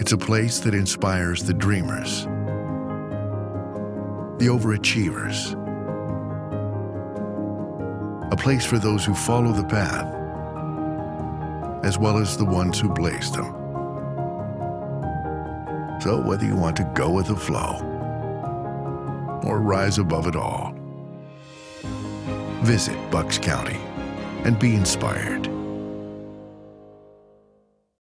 It's a place that inspires the dreamers, the overachievers, a place for those who follow the path, as well as the ones who blaze them. So whether you want to go with the flow or rise above it all, visit Bucks County and be inspired.